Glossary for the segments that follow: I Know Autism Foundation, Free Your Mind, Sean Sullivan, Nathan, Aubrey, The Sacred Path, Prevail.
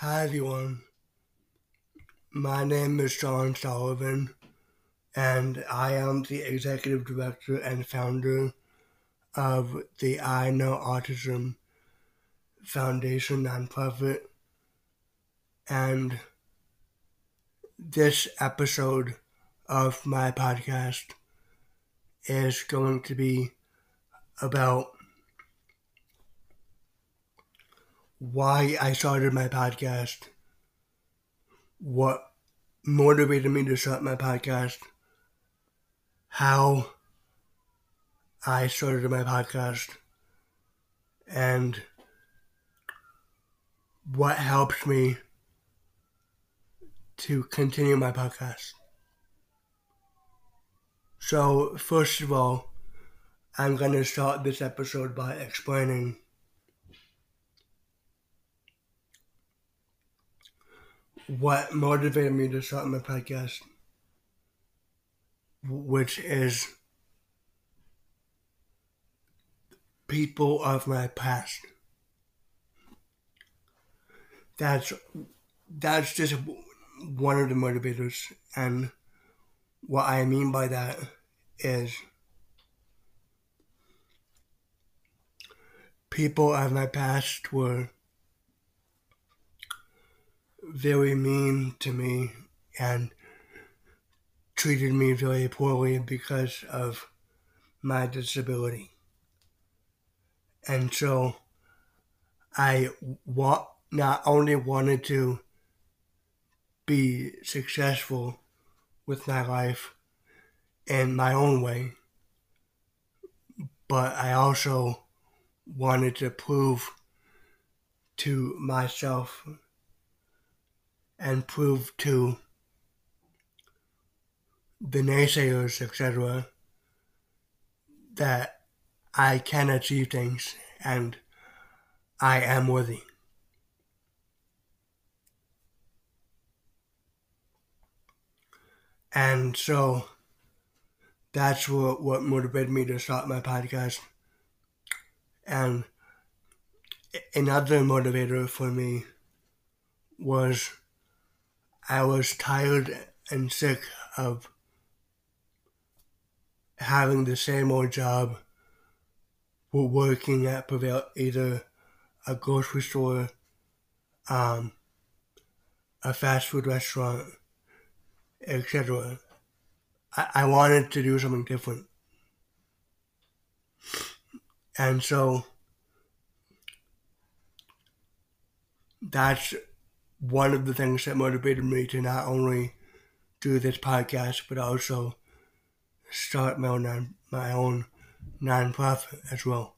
Hi everyone, my name is Sean Sullivan, and I am the Executive Director and Founder of the I Know Autism Foundation nonprofit, and this episode of my podcast is going to be about why I started my podcast, what motivated me to start my podcast, how I started my podcast, and what helps me to continue my podcast. So, first of all, I'm going to start this episode by explaining what motivated me to start my podcast, which is people of my past. That's just one of the motivators, and what I mean by that is people of my past were very mean to me and treated me very poorly because of my disability. And so I not only wanted to be successful with my life in my own way, but I also wanted to prove to myself and prove to the naysayers, etc., that I can achieve things and I am worthy. And so that's what motivated me to start my podcast. And another motivator for me was I was tired and sick of having the same old job, working at Prevail, either a grocery store, a fast food restaurant, etc. I wanted to do something different. And so that's one of the things that motivated me to not only do this podcast, but also start my own nonprofit as well.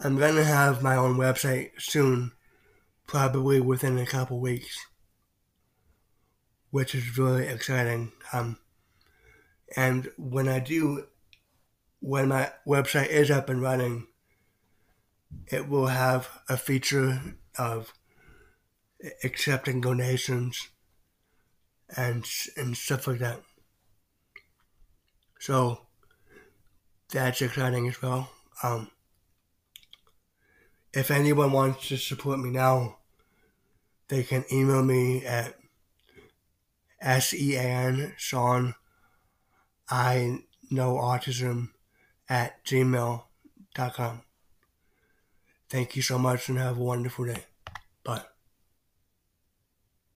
I'm going to have my own website soon, probably within a couple weeks, which is really exciting. And when my website is up and running, it will have a feature of accepting donations and stuff like that. So that's exciting as well. If anyone wants to support me now, they can email me at sean_iknowautism@gmail.com. Thank you so much and have a wonderful day. Bye.